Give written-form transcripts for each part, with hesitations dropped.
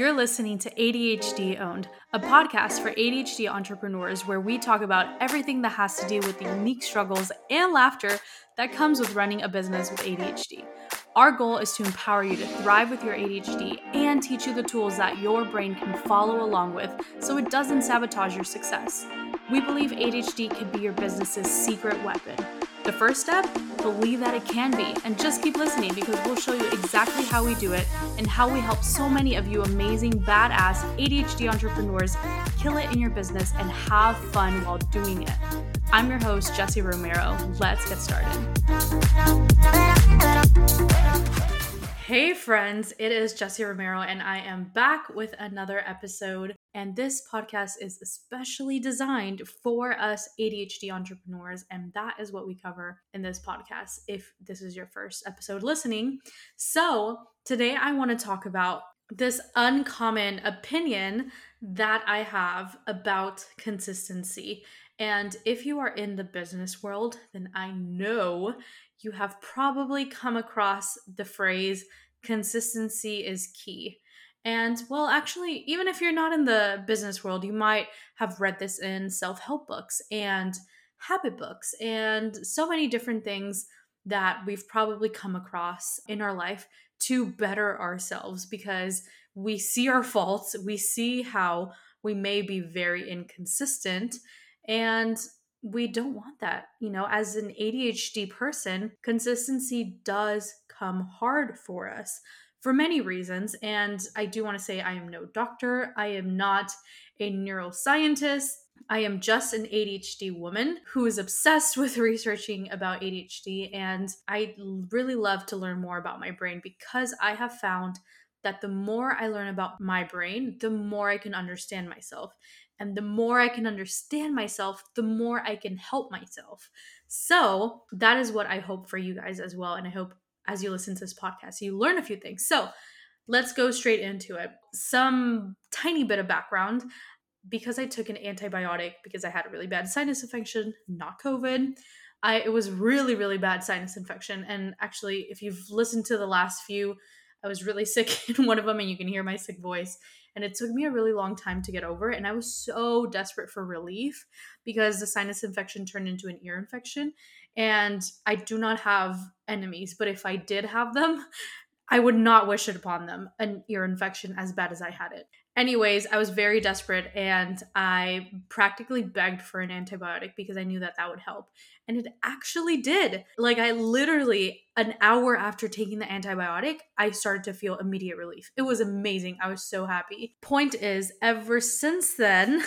You're listening to ADHD Owned, a podcast for ADHD entrepreneurs where we talk about everything that has to do with the unique struggles and laughter that comes with running a business with ADHD. Our goal is to empower you to thrive with your ADHD and teach you the tools that your brain can follow along with so it doesn't sabotage your success. We believe ADHD could be your business's secret weapon. The first step? Believe that it can be, and just keep listening because we'll show you exactly how we do it and how we help so many of you amazing, badass ADHD entrepreneurs kill it in your business and have fun while doing it. I'm your host, Jessi Romero. Let's get started. Hey friends, it is Jessi Romero and I am back with another episode. And this podcast is especially designed for us ADHD entrepreneurs, and that is what we cover in this podcast if this is your first episode listening. So today I want to talk about this uncommon opinion that I have about consistency. And if you are in the business world, then I know you have probably come across the phrase, consistency is key. And well, actually, even if you're not in the business world, you might have read this in self-help books and habit books and so many different things that we've probably come across in our life to better ourselves because we see our faults, we see how we may be very inconsistent, and we don't want that. You know, as an ADHD person, consistency does come hard for us for many reasons. And I do want to say I am no doctor. I am not a neuroscientist. I am just an ADHD woman who is obsessed with researching about ADHD. And I really love to learn more about my brain because I have found that the more I learn about my brain, the more I can understand myself. And the more I can understand myself, the more I can help myself. So that is what I hope for you guys as well. And I hope as you listen to this podcast, you learn a few things. So let's go straight into it. Some tiny bit of background. Because I took an antibiotic because I had a really bad sinus infection, not COVID. It was really, really bad sinus infection. And actually, if you've listened to the last few, I was really sick in one of them and you can hear my sick voice. And it took me a really long time to get over it. And I was so desperate for relief because the sinus infection turned into an ear infection. And I do not have enemies, but if I did have them, I would not wish it upon them, an ear infection as bad as I had it. Anyways, I was very desperate and I practically begged for an antibiotic because I knew that that would help. And it actually did. Like I literally, an hour after taking the antibiotic, I started to feel immediate relief. It was amazing. I was so happy. Point is, ever since then,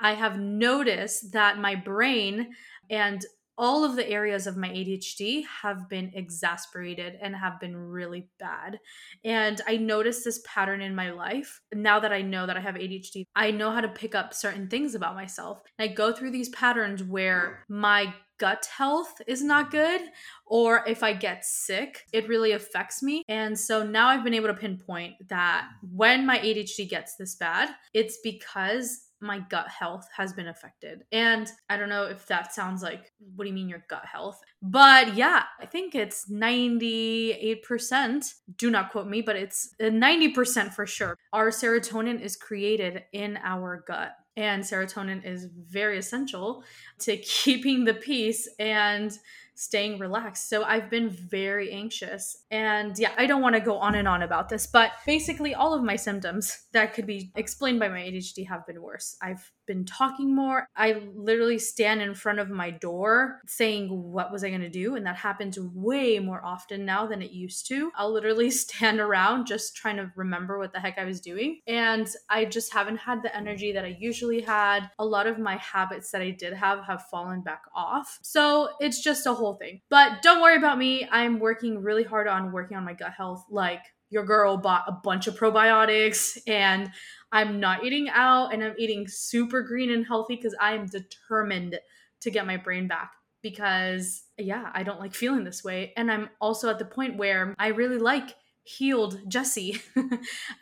I have noticed that my brain and all of the areas of my ADHD have been exacerbated and have been really bad. And I noticed this pattern in my life. Now that I know that I have ADHD, I know how to pick up certain things about myself. And I go through these patterns where my gut health is not good, or if I get sick, it really affects me. And so now I've been able to pinpoint that when my ADHD gets this bad, it's because my gut health has been affected. And I don't know if that sounds like, what do you mean your gut health? But yeah, I think it's 98%. Do not quote me, but it's 90% for sure. Our serotonin is created in our gut. And serotonin is very essential to keeping the peace and staying relaxed. So I've been very anxious. And yeah, I don't want to go on and on about this, but basically all of my symptoms that could be explained by my ADHD have been worse. I've been talking more. I literally stand in front of my door saying, what was I going to do? And that happens way more often now than it used to. I'll literally stand around just trying to remember what the heck I was doing. And I just haven't had the energy that I usually had. A lot of my habits that I did have fallen back off. So it's just a whole thing. But don't worry about me. I'm working really hard on working on my gut health. Like your girl bought a bunch of probiotics and I'm not eating out and I'm eating super green and healthy because I am determined to get my brain back because yeah, I don't like feeling this way. And I'm also at the point where I really like healed Jessi.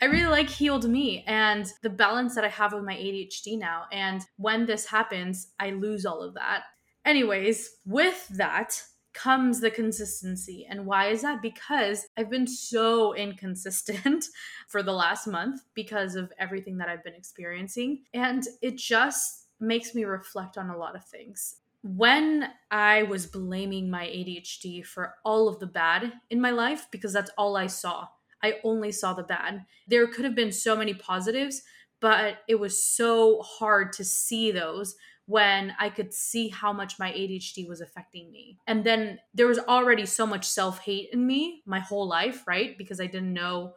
I really like healed me and the balance that I have with my ADHD now. And when this happens, I lose all of that. Anyways, with that comes the consistency. And why is that? Because I've been so inconsistent for the last month because of everything that I've been experiencing. And it just makes me reflect on a lot of things. When I was blaming my ADHD for all of the bad in my life, because that's all I saw. I only saw the bad. There could have been so many positives, but it was so hard to see those when I could see how much my ADHD was affecting me. And then there was already so much self-hate in me my whole life, right? Because I didn't know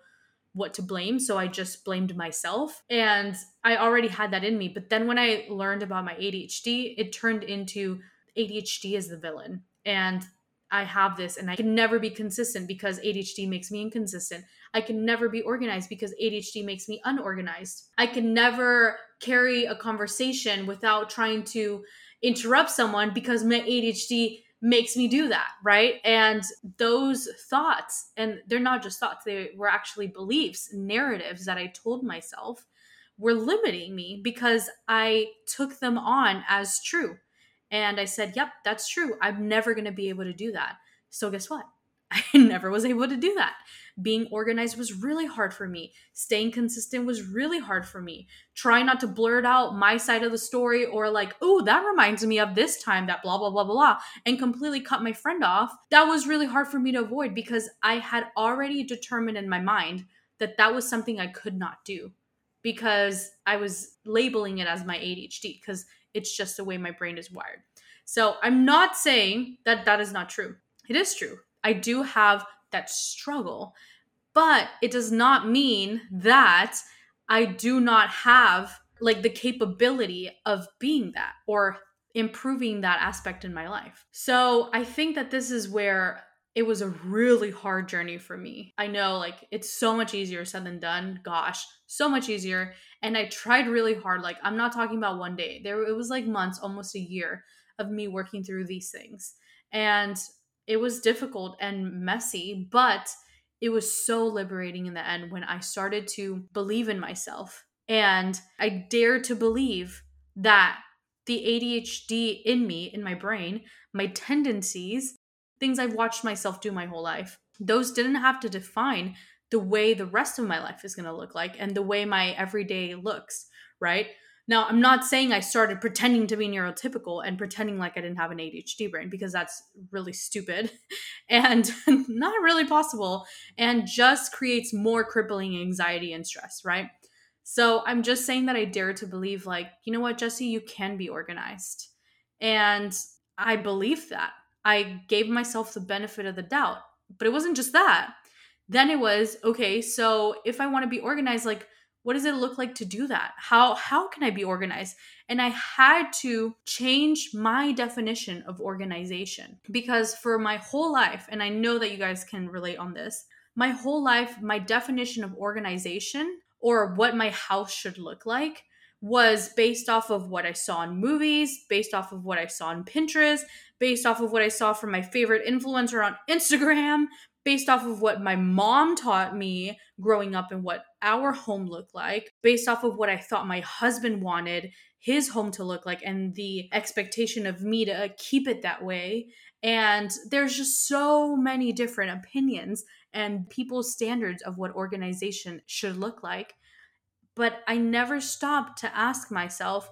what to blame. So I just blamed myself. And I already had that in me. But then when I learned about my ADHD, it turned into ADHD is the villain. And I have this and I can never be consistent because ADHD makes me inconsistent. I can never be organized because ADHD makes me unorganized. I can never carry a conversation without trying to interrupt someone because my ADHD makes me do that, right? And those thoughts, and they're not just thoughts, they were actually beliefs, narratives that I told myself were limiting me because I took them on as true. And I said, yep, that's true. I'm never going to be able to do that. So guess what? I never was able to do that. Being organized was really hard for me. Staying consistent was really hard for me. Trying not to blurt out my side of the story or like, oh, that reminds me of this time that blah, blah, blah, blah, and completely cut my friend off. That was really hard for me to avoid because I had already determined in my mind that that was something I could not do because I was labeling it as my ADHD because it's just the way my brain is wired. So I'm not saying that that is not true. It is true. I do have that struggle, but it does not mean that I do not have like the capability of being that or improving that aspect in my life. So I think that this is where it was a really hard journey for me. I know like it's so much easier said than done. Gosh, so much easier. And I tried really hard. Like I'm not talking about one day. It was like months, almost a year of me working through these things. And it was difficult and messy, but it was so liberating in the end when I started to believe in myself. And I dared to believe that the ADHD in me, in my brain, my tendencies, things I've watched myself do my whole life, those didn't have to define the way the rest of my life is going to look like and the way my everyday looks, right? Now, I'm not saying I started pretending to be neurotypical and pretending like I didn't have an ADHD brain because that's really stupid and not really possible and just creates more crippling anxiety and stress, right? So I'm just saying that I dare to believe like, you know what, Jessi, you can be organized. And I believe that. I gave myself the benefit of the doubt, but it wasn't just that. Then it was, okay, so if I want to be organized, like, what does it look like to do that? How can I be organized? And I had to change my definition of organization because for my whole life, and I know that you guys can relate on this, my whole life, my definition of organization or what my house should look like was based off of what I saw in movies, based off of what I saw on Pinterest, based off of what I saw from my favorite influencer on Instagram, based off of what my mom taught me growing up and what our home looked like, based off of what I thought my husband wanted his home to look like and the expectation of me to keep it that way. And there's just so many different opinions and people's standards of what organization should look like. But I never stopped to ask myself,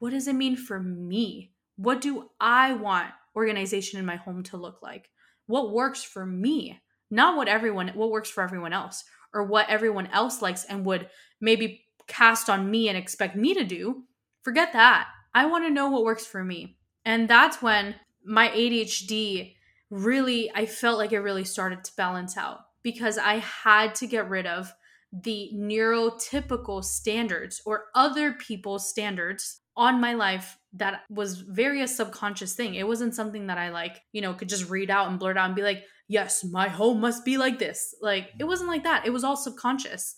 what does it mean for me? What do I want organization in my home to look like? What works for me? Not what works for everyone else or what everyone else likes and would maybe cast on me and expect me to do. Forget that. I want to know what works for me. And that's when my ADHD really, I felt like it really started to balance out because I had to get rid of the neurotypical standards or other people's standards on my life that was very a subconscious thing. It wasn't something that I like, you know, could just read out and blurt out and be like, yes, my home must be like this. Like, it wasn't like that. It was all subconscious,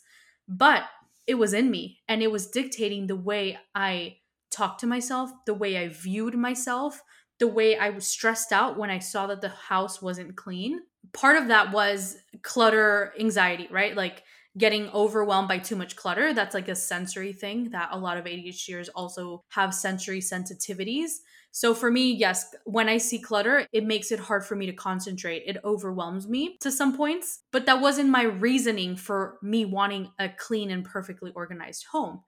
but it was in me and it was dictating the way I talked to myself, the way I viewed myself, the way I was stressed out when I saw that the house wasn't clean. Part of that was clutter anxiety, right? Like getting overwhelmed by too much clutter. That's like a sensory thing that a lot of ADHDers also have sensory sensitivities. So for me, yes, when I see clutter, it makes it hard for me to concentrate. It overwhelms me to some points, but that wasn't my reasoning for me wanting a clean and perfectly organized home.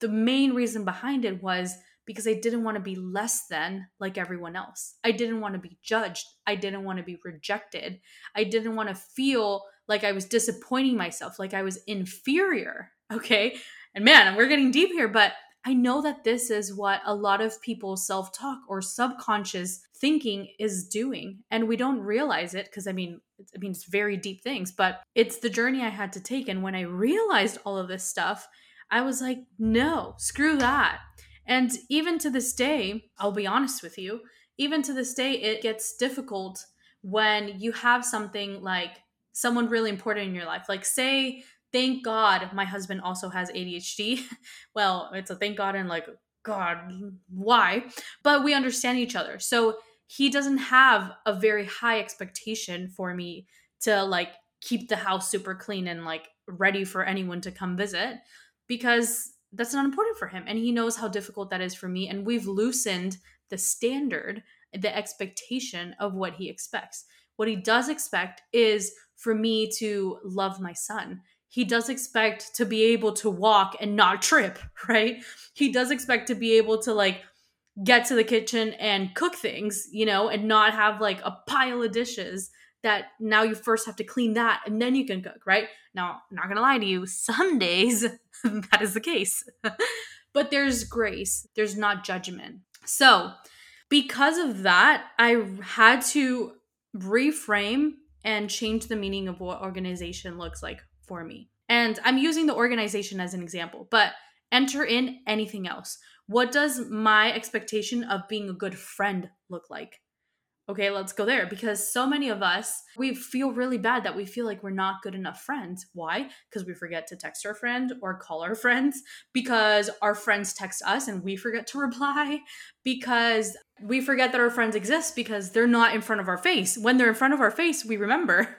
The main reason behind it was because I didn't want to be less than like everyone else. I didn't want to be judged. I didn't want to be rejected. I didn't want to feel like I was disappointing myself, like I was inferior, okay? And man, we're getting deep here, but I know that this is what a lot of people's self-talk or subconscious thinking is doing. And we don't realize it because I mean, it's very deep things, but it's the journey I had to take. And when I realized all of this stuff, I was like, no, screw that. And even to this day, I'll be honest with you, even to this day, it gets difficult when you have something like someone really important in your life. Like say, thank God my husband also has ADHD. Well, it's a thank God and like, God, why? But we understand each other. So he doesn't have a very high expectation for me to like keep the house super clean and like ready for anyone to come visit, because that's not important for him. And he knows how difficult that is for me. And we've loosened the standard, the expectation of what he expects. What he does expect is for me to love my son. He does expect to be able to walk and not trip, right? He does expect to be able to like get to the kitchen and cook things, you know, and not have like a pile of dishes that now you first have to clean that and then you can cook, right? Now, I'm not going to lie to you, some days that is the case, but there's grace, there's not judgment. So because of that, I had to reframe and change the meaning of what organization looks like for me. And I'm using the organization as an example, but enter in anything else. What does my expectation of being a good friend look like? Okay, let's go there, because so many of us, we feel really bad that we feel like we're not good enough friends. Why? Because we forget to text our friend or call our friends, because our friends text us and we forget to reply, because we forget that our friends exist because they're not in front of our face. When they're in front of our face, we remember,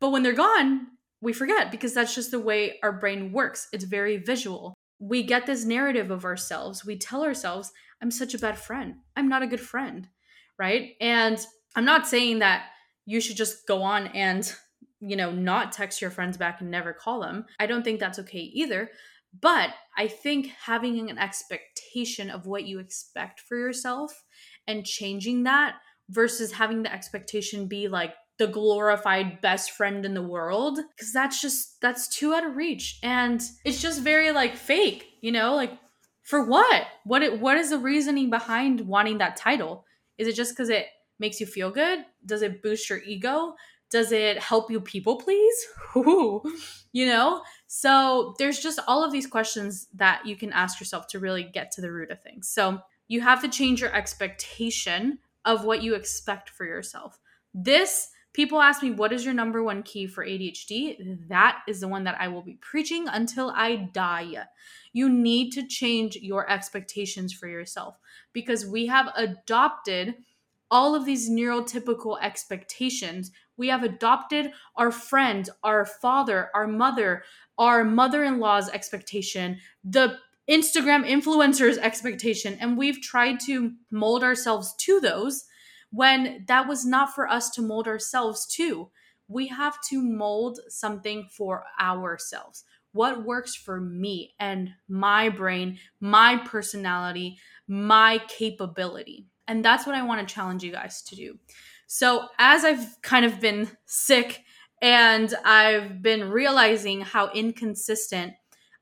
but when they're gone, we forget, because that's just the way our brain works. It's very visual. We get this narrative of ourselves. We tell ourselves, I'm such a bad friend. I'm not a good friend. Right? And I'm not saying that you should just go on and, you know, not text your friends back and never call them. I don't think that's okay either. But I think having an expectation of what you expect for yourself and changing that versus having the expectation be like the glorified best friend in the world, because that's too out of reach. And it's just very like fake, you know, like for what? What is the reasoning behind wanting that title? Is it just because it makes you feel good? Does it boost your ego? Does it help you people please? Ooh, you know? So there's just all of these questions that you can ask yourself to really get to the root of things. So you have to change your expectation of what you expect for yourself. People ask me, what is your number one key for ADHD? That is the one that I will be preaching until I die. You need to change your expectations for yourself, because we have adopted all of these neurotypical expectations. We have adopted our friend, our father, our mother-in-law's expectation, the Instagram influencer's expectation, and we've tried to mold ourselves to those, when that was not for us to mold ourselves to. We have to mold something for ourselves. What works for me and my brain, my personality, my capability. And that's what I want to challenge you guys to do. So as I've kind of been sick and I've been realizing how inconsistent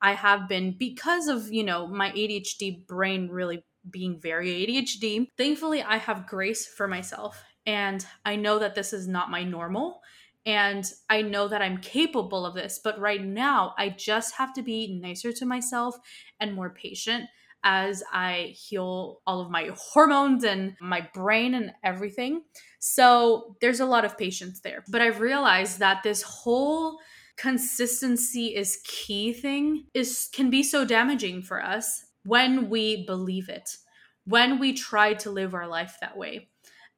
I have been because of, you know, my ADHD brain really being very ADHD. Thankfully, I have grace for myself, and I know that this is not my normal, and I know that I'm capable of this, but right now I just have to be nicer to myself and more patient as I heal all of my hormones and my brain and everything. So there's a lot of patience there, but I've realized that this whole consistency is key thing can be so damaging for us when we believe it, when we try to live our life that way.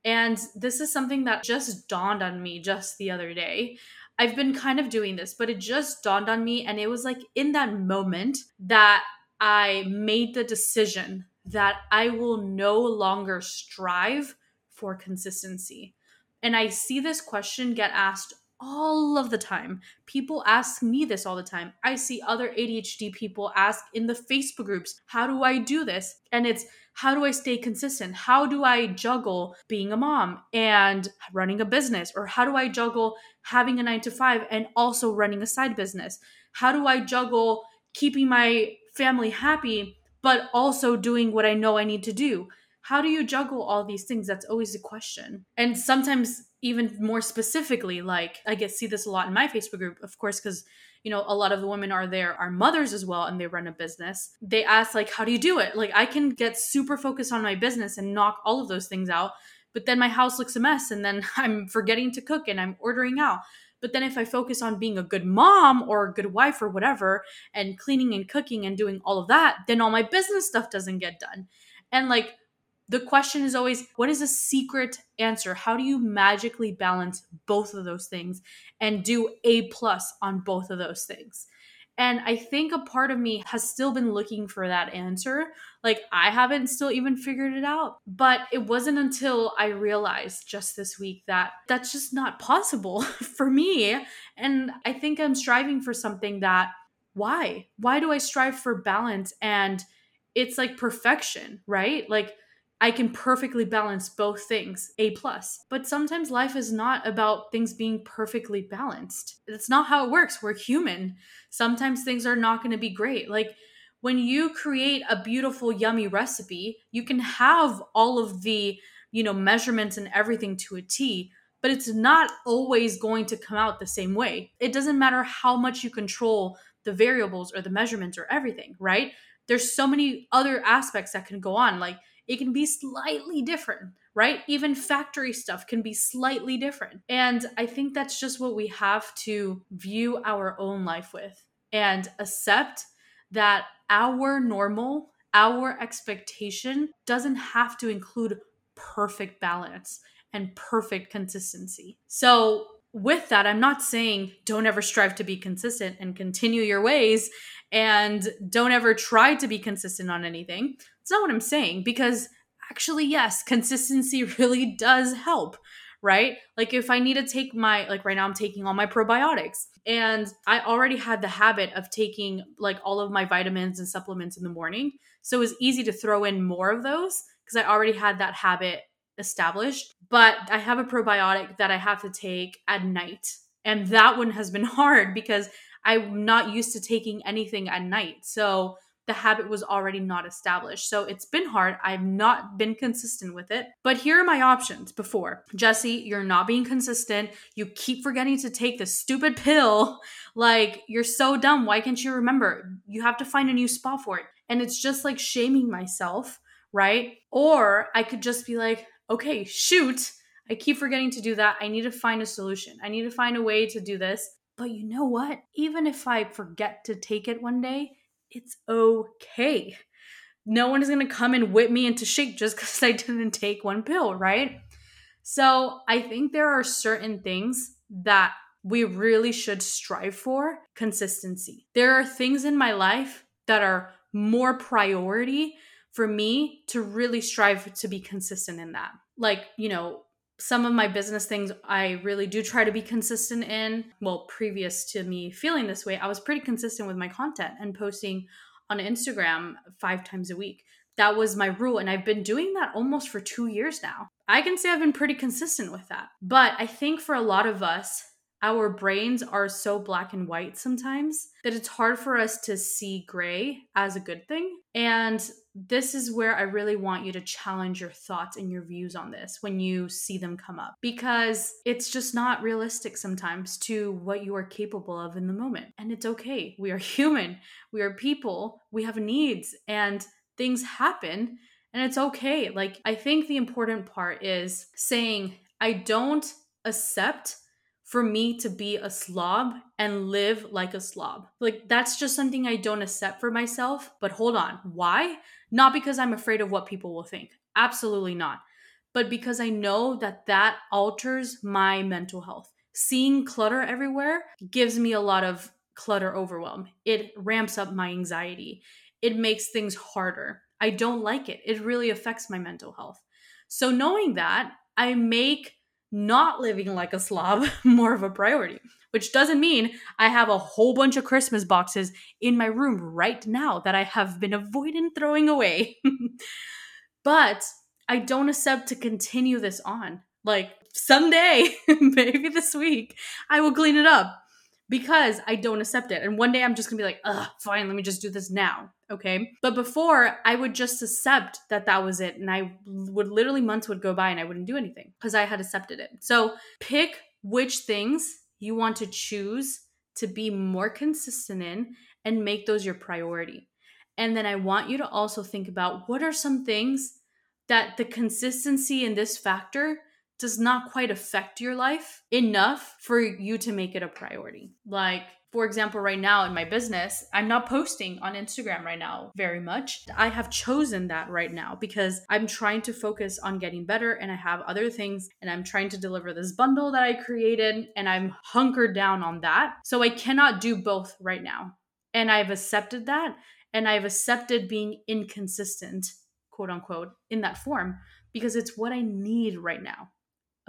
And this is something that just dawned on me just the other day. I've been kind of doing this, but it just dawned on me. And it was like in that moment that I made the decision that I will no longer strive for consistency. And I see this question get asked all of the time. People ask me this all the time. I see other ADHD people ask in the Facebook groups, how do I do this? And it's, how do I stay consistent? How do I juggle being a mom and running a business? Or how do I juggle having a 9-to-5 and also running a side business? How do I juggle keeping my family happy, but also doing what I know I need to do? How do you juggle all these things? That's always a question. And sometimes even more specifically, like I get see this a lot in my Facebook group, of course, because, you know, a lot of the women are there are mothers as well, and they run a business. They ask, like, how do you do it? Like, I can get super focused on my business and knock all of those things out, but then my house looks a mess, and then I'm forgetting to cook and I'm ordering out. But then if I focus on being a good mom or a good wife or whatever, and cleaning and cooking and doing all of that, then all my business stuff doesn't get done. And like, the question is always, what is a secret answer? How do you magically balance both of those things and do A+ on both of those things? And I think a part of me has still been looking for that answer. Like, I haven't still even figured it out. But it wasn't until I realized just this week that that's just not possible for me. And I think I'm striving for something that, why? Why do I strive for balance? And it's like perfection, right? Like, I can perfectly balance both things, A+. But sometimes life is not about things being perfectly balanced. That's not how it works. We're human. Sometimes things are not going to be great. Like, when you create a beautiful, yummy recipe, you can have all of the, you know, measurements and everything to a T, but it's not always going to come out the same way. It doesn't matter how much you control the variables or the measurements or everything, right? There's so many other aspects that can go on. Like, it can be slightly different, right? Even factory stuff can be slightly different. And I think that's just what we have to view our own life with, and accept that our normal, our expectation doesn't have to include perfect balance and perfect consistency. So with that, I'm not saying don't ever strive to be consistent and continue your ways and don't ever try to be consistent on anything. It's not what I'm saying, because actually, yes, consistency really does help, right? Like, if I need to take my, like right now I'm taking all my probiotics, and I already had the habit of taking like all of my vitamins and supplements in the morning. So it was easy to throw in more of those because I already had that habit established, but I have a probiotic that I have to take at night. And that one has been hard because I'm not used to taking anything at night. So the habit was already not established. So it's been hard. I've not been consistent with it. But here are my options before. Jessi, you're not being consistent. You keep forgetting to take this stupid pill. Like, you're so dumb. Why can't you remember? You have to find a new spot for it. And it's just like shaming myself, right? Or I could just be like, okay, shoot, I keep forgetting to do that. I need to find a solution. I need to find a way to do this. But you know what? Even if I forget to take it one day, it's okay. No one is going to come and whip me into shape just because I didn't take one pill, right? So I think there are certain things that we really should strive for, consistency. There are things in my life that are more priority for me to really strive to be consistent in that. Like, you know, some of my business things I really do try to be consistent in. Well, previous to me feeling this way, I was pretty consistent with my content and posting on Instagram 5 times a week. That was my rule. And I've been doing that almost for 2 years now. I can say I've been pretty consistent with that. But I think for a lot of us, our brains are so black and white sometimes that it's hard for us to see gray as a good thing. And this is where I really want you to challenge your thoughts and your views on this when you see them come up, because it's just not realistic sometimes to what you are capable of in the moment. And it's okay. We are human. We are people. We have needs and things happen, and it's okay. Like, I think the important part is saying, I don't accept for me to be a slob and live like a slob. Like, that's just something I don't accept for myself. But hold on, why? Not because I'm afraid of what people will think. Absolutely not. But because I know that that alters my mental health. Seeing clutter everywhere gives me a lot of clutter overwhelm. It ramps up my anxiety. It makes things harder. I don't like it. It really affects my mental health. So knowing that, I make not living like a slob more of a priority, which doesn't mean I have a whole bunch of Christmas boxes in my room right now that I have been avoiding throwing away. But I don't accept to continue this on. Like someday, maybe this week, I will clean it up because I don't accept it. And one day I'm just going to be like, ugh, fine, let me just do this now. Okay. But before I would just accept that that was it. And I would literally months would go by and I wouldn't do anything because I had accepted it. So pick which things you want to choose to be more consistent in and make those your priority. And then I want you to also think about what are some things that the consistency in this factor does not quite affect your life enough for you to make it a priority. Like, for example, right now in my business, I'm not posting on Instagram right now very much. I have chosen that right now because I'm trying to focus on getting better and I have other things and I'm trying to deliver this bundle that I created and I'm hunkered down on that. So I cannot do both right now. And I've accepted that, and I've accepted being inconsistent, quote unquote, in that form because it's what I need right now.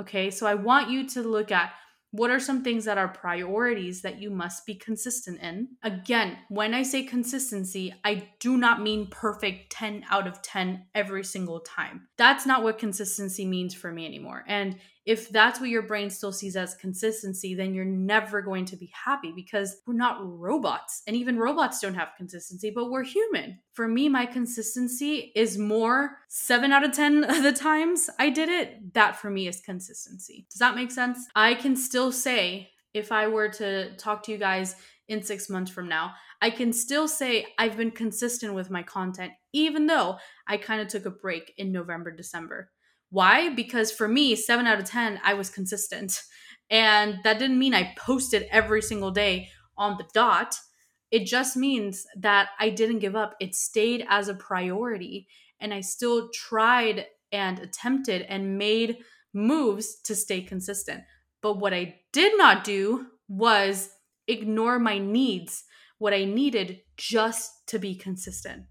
Okay, so I want you to look at what are some things that are priorities that you must be consistent in. Again, when I say consistency, I do not mean perfect 10 out of 10 every single time. That's not what consistency means for me anymore. And if that's what your brain still sees as consistency, then you're never going to be happy because we're not robots. And even robots don't have consistency, but we're human. For me, my consistency is more 7 out of 10 of the times I did it. That for me is consistency. Does that make sense? I can still say, if I were to talk to you guys in 6 months from now, I can still say I've been consistent with my content, even though I kind of took a break in November, December. Why? Because for me, 7 out of 10, I was consistent. And that didn't mean I posted every single day on the dot. It just means that I didn't give up. It stayed as a priority. And I still tried and attempted and made moves to stay consistent. But what I did not do was ignore my needs, what I needed just to be consistent.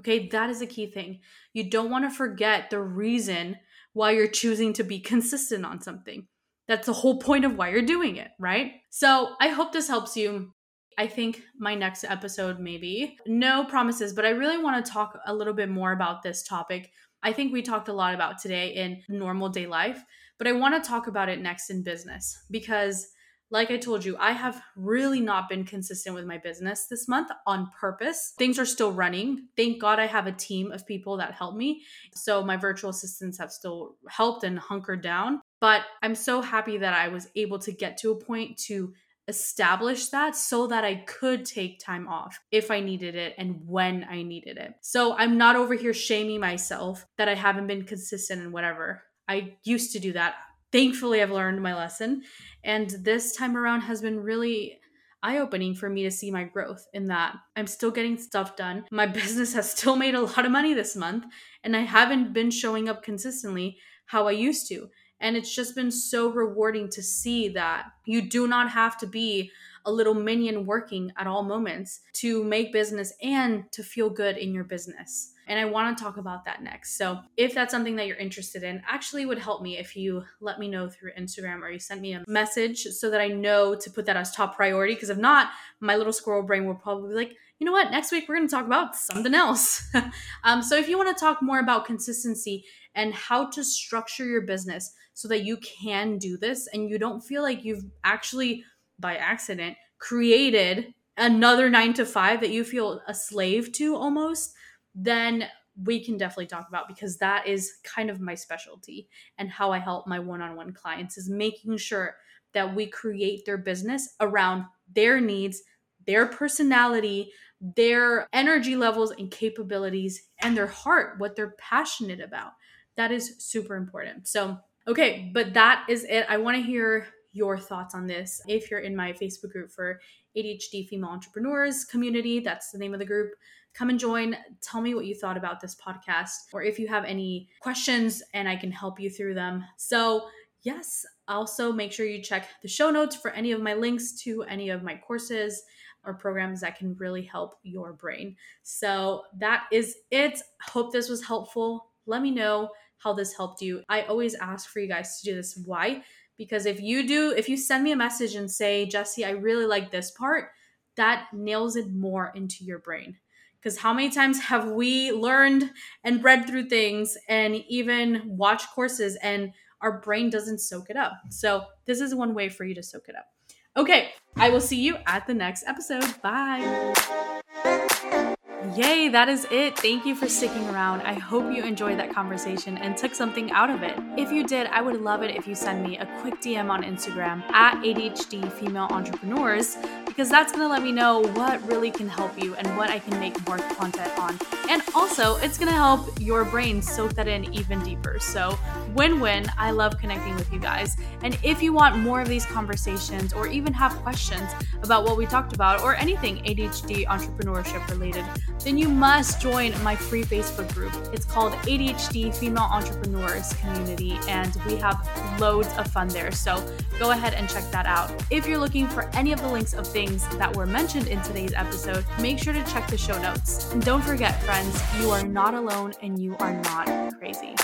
Okay, that is a key thing. You don't want to forget the reason why you're choosing to be consistent on something. That's the whole point of why you're doing it, right? So I hope this helps you. I think my next episode, maybe, no promises, but I really want to talk a little bit more about this topic. I think we talked a lot about today in normal day life, but I want to talk about it next in business because, like I told you, I have really not been consistent with my business this month on purpose. Things are still running. Thank God I have a team of people that help me. So my virtual assistants have still helped and hunkered down. But I'm so happy that I was able to get to a point to establish that so that I could take time off if I needed it and when I needed it. So I'm not over here shaming myself that I haven't been consistent and whatever. I used to do that. Thankfully, I've learned my lesson, and this time around has been really eye-opening for me to see my growth in that I'm still getting stuff done. My business has still made a lot of money this month, and I haven't been showing up consistently how I used to, and it's just been so rewarding to see that you do not have to be a little minion working at all moments to make business and to feel good in your business. And I want to talk about that next. So if that's something that you're interested in, actually would help me if you let me know through Instagram or you send me a message so that I know to put that as top priority. Because if not, my little squirrel brain will probably be like, you know what? Next week, we're going to talk about something else. So if you want to talk more about consistency and how to structure your business so that you can do this and you don't feel like you've actually, by accident, created another 9-to-5 that you feel a slave to almost, then we can definitely talk about, because that is kind of my specialty and how I help my one-on-one clients is making sure that we create their business around their needs, their personality, their energy levels and capabilities, and their heart, what they're passionate about. That is super important. So, okay, but that is it. I want to hear your thoughts on this. If you're in my Facebook group for ADHD Female Entrepreneurs Community, that's the name of the group, come and join. Tell me what you thought about this podcast, or if you have any questions and I can help you through them. So yes, also make sure you check the show notes for any of my links to any of my courses. or programs that can really help your brain. So that is it. Hope this was helpful. Let me know how this helped you. I always ask for you guys to do this. Why? Because if you send me a message and say, Jessi, I really like this part, that nails it more into your brain. Because how many times have we learned and read through things and even watched courses and our brain doesn't soak it up? So this is one way for you to soak it up. Okay, I will see you at the next episode. Bye. Yay, that is it. Thank you for sticking around. I hope you enjoyed that conversation and took something out of it. If you did, I would love it if you send me a quick DM on Instagram at ADHD Female Entrepreneurs, because that's going to let me know what really can help you and what I can make more content on. And also, it's going to help your brain soak that in even deeper. So win-win. I love connecting with you guys. And if you want more of these conversations or even have questions about what we talked about or anything ADHD entrepreneurship related, then you must join my free Facebook group. It's called ADHD Female Entrepreneurs Community, and we have loads of fun there. So go ahead and check that out. If you're looking for any of the links of things that were mentioned in today's episode, make sure to check the show notes. And don't forget, friends, you are not alone and you are not crazy.